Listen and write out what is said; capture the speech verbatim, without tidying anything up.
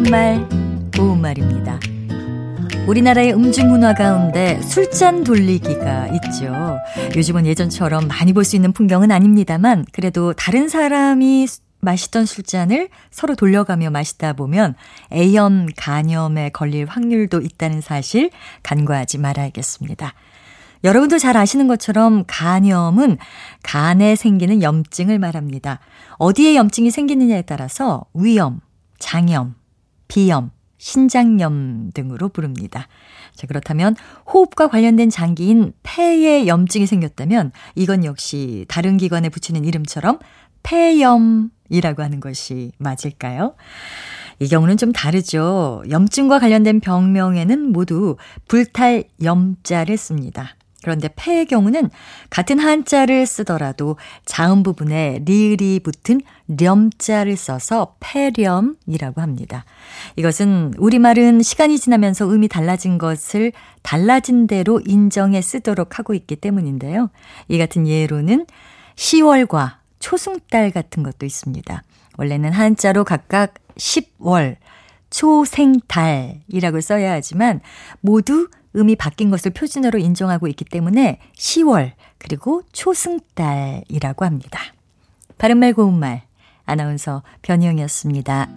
바른말, 고운말입니다. 우리나라의 음주문화 가운데 술잔 돌리기가 있죠. 요즘은 예전처럼 많이 볼 수 있는 풍경은 아닙니다만 그래도 다른 사람이 마시던 술잔을 서로 돌려가며 마시다 보면 애염, 간염에 걸릴 확률도 있다는 사실 간과하지 말아야겠습니다. 여러분도 잘 아시는 것처럼 간염은 간에 생기는 염증을 말합니다. 어디에 염증이 생기느냐에 따라서 위염, 장염, 비염, 신장염 등으로 부릅니다. 자, 그렇다면 호흡과 관련된 장기인 폐에 염증이 생겼다면 이건 역시 다른 기관에 붙이는 이름처럼 폐염이라고 하는 것이 맞을까요? 이 경우는 좀 다르죠. 염증과 관련된 병명에는 모두 불탈 염자를 씁니다. 그런데 폐의 경우는 같은 한자를 쓰더라도 자음 부분에 리을이 붙은 렴자를 써서 폐렴이라고 합니다. 이것은 우리말은 시간이 지나면서 음이 달라진 것을 달라진 대로 인정해 쓰도록 하고 있기 때문인데요. 이 같은 예로는 시월과 초승달 같은 것도 있습니다. 원래는 한자로 각각 십월, 초생달이라고 써야 하지만 모두 음이 바뀐 것을 표준어로 인정하고 있기 때문에 시월 그리고 초승달이라고 합니다. 바른말 고운말 아나운서 변희영이었습니다.